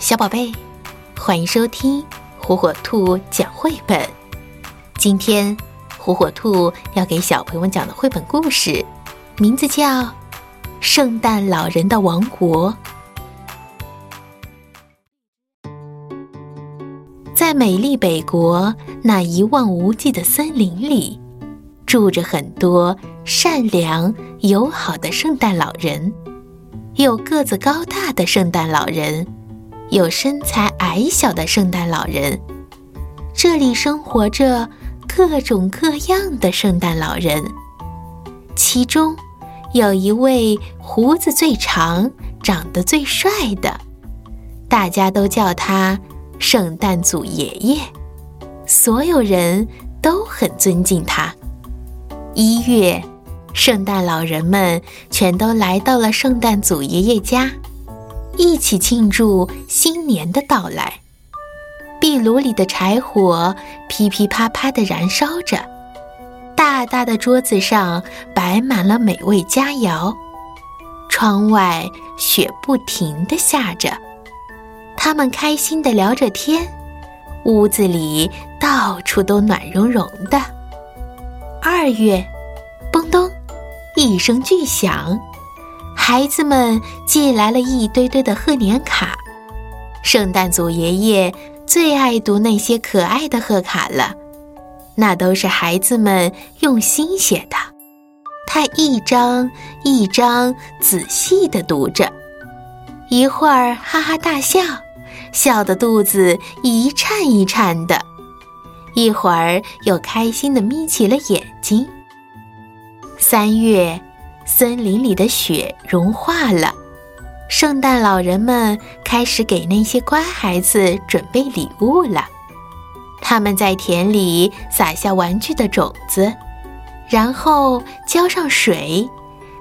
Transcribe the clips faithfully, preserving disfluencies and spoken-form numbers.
小宝贝，欢迎收听火火兔讲绘本。今天火火兔要给小朋友们讲的绘本故事名字叫《圣诞老人的王国》。在美丽北国那一望无际的森林里，住着很多善良友好的圣诞老人，有个子高大的圣诞老人，有身材矮小的圣诞老人。这里生活着各种各样的圣诞老人，其中有一位胡子最长、长得最帅的，大家都叫他圣诞祖爷爷，所有人都很尊敬他。一月，圣诞老人们全都来到了圣诞祖爷爷家，一起庆祝新年的到来。壁炉里的柴火噼噼啪啪地燃烧着，大大的桌子上摆满了美味佳肴，窗外雪不停地下着。他们开心地聊着天，屋子里到处都暖融融的。二月，咚咚一声巨响，孩子们寄来了一堆堆的贺年卡。圣诞祖爷爷最爱读那些可爱的贺卡了，那都是孩子们用心写的。他一张一张仔细地读着，一会儿哈哈大笑，笑得肚子一颤一颤的，一会儿又开心地眯起了眼睛。三月，森林里的雪融化了，圣诞老人们开始给那些乖孩子准备礼物了。他们在田里撒下玩具的种子，然后浇上水，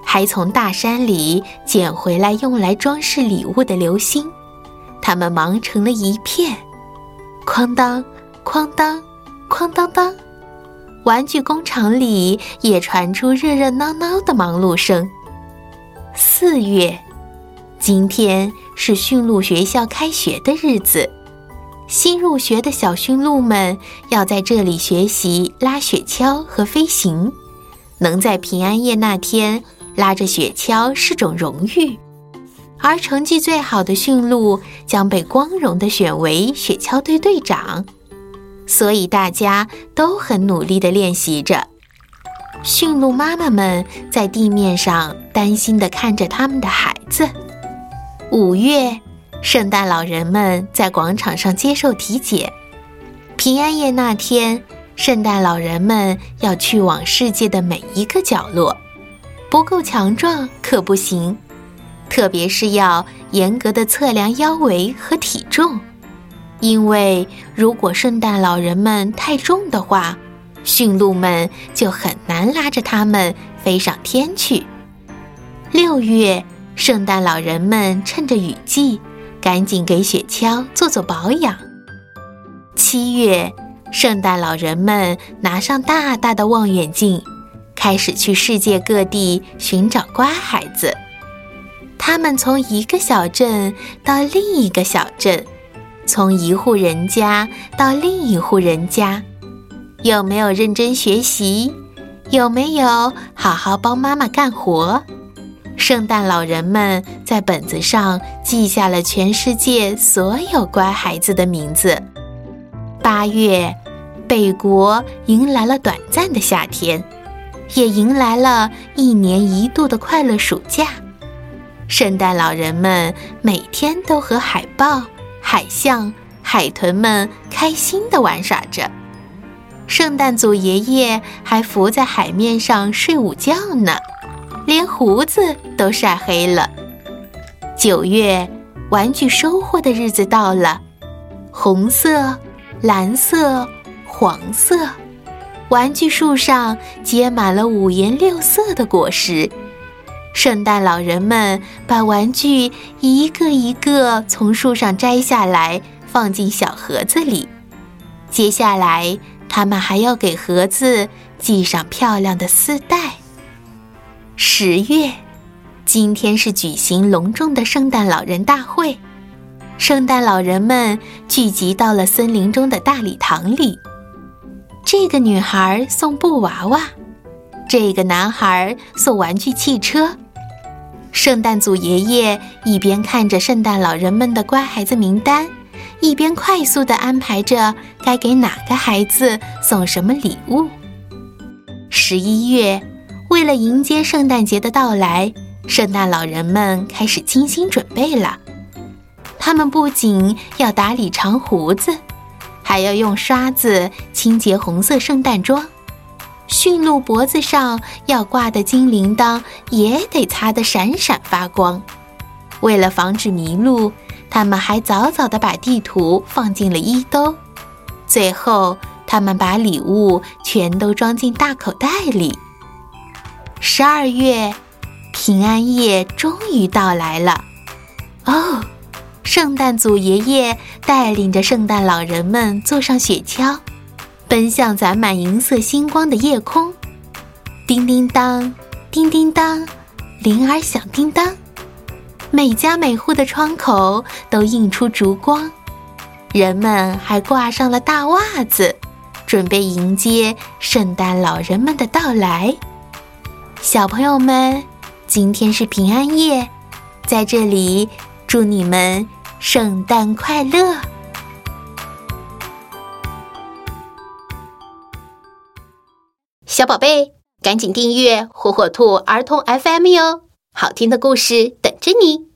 还从大山里捡回来用来装饰礼物的流星。他们忙成了一片，哐当哐当哐当当。玩具工厂里也传出热热闹闹的忙碌声。四月，今天是驯鹿学校开学的日子，新入学的小驯鹿们要在这里学习拉雪橇和飞行，能在平安夜那天拉着雪橇是种荣誉，而成绩最好的驯鹿将被光荣地选为雪橇队队长。所以大家都很努力地练习着。驯鹿妈妈们在地面上担心地看着他们的孩子。五月，圣诞老人们在广场上接受体检。平安夜那天，圣诞老人们要去往世界的每一个角落，不够强壮可不行，特别是要严格地测量腰围和体重。因为如果圣诞老人们太重的话，驯鹿们就很难拉着他们飞上天去。六月，圣诞老人们趁着雨季，赶紧给雪橇做做保养。七月，圣诞老人们拿上大大的望远镜，开始去世界各地寻找乖孩子。他们从一个小镇到另一个小镇，从一户人家到另一户人家，有没有认真学习？有没有好好帮妈妈干活？圣诞老人们在本子上记下了全世界所有乖孩子的名字。八月，北国迎来了短暂的夏天，也迎来了一年一度的快乐暑假。圣诞老人们每天都和海豹、海象、海豚们开心地玩耍着，圣诞祖爷爷还浮在海面上睡午觉呢，连胡子都晒黑了。九月，玩具收获的日子到了，红色、蓝色、黄色，玩具树上结满了五颜六色的果实。圣诞老人们把玩具一个一个从树上摘下来，放进小盒子里。接下来，他们还要给盒子系上漂亮的丝带。十月，今天是举行隆重的圣诞老人大会，圣诞老人们聚集到了森林中的大礼堂里。这个女孩送布娃娃，这个男孩送玩具汽车。圣诞组爷爷一边看着圣诞老人们的乖孩子名单，一边快速地安排着该给哪个孩子送什么礼物。十一月，为了迎接圣诞节的到来，圣诞老人们开始精心准备了。他们不仅要打理长胡子，还要用刷子清洁红色圣诞装，驯鹿脖子上要挂的金铃铛也得擦得闪闪发光。为了防止迷路，他们还早早地把地图放进了衣兜。最后，他们把礼物全都装进大口袋里。十二月，平安夜终于到来了。哦，圣诞组爷爷带领着圣诞老人们坐上雪橇，奔向攒满银色星光的夜空。叮叮当，叮叮当，铃儿响叮当。每家每户的窗口都映出烛光，人们还挂上了大袜子，准备迎接圣诞老人们的到来。小朋友们，今天是平安夜，在这里祝你们圣诞快乐。小宝贝，赶紧订阅火火兔儿童 F M 哟，好听的故事等着你。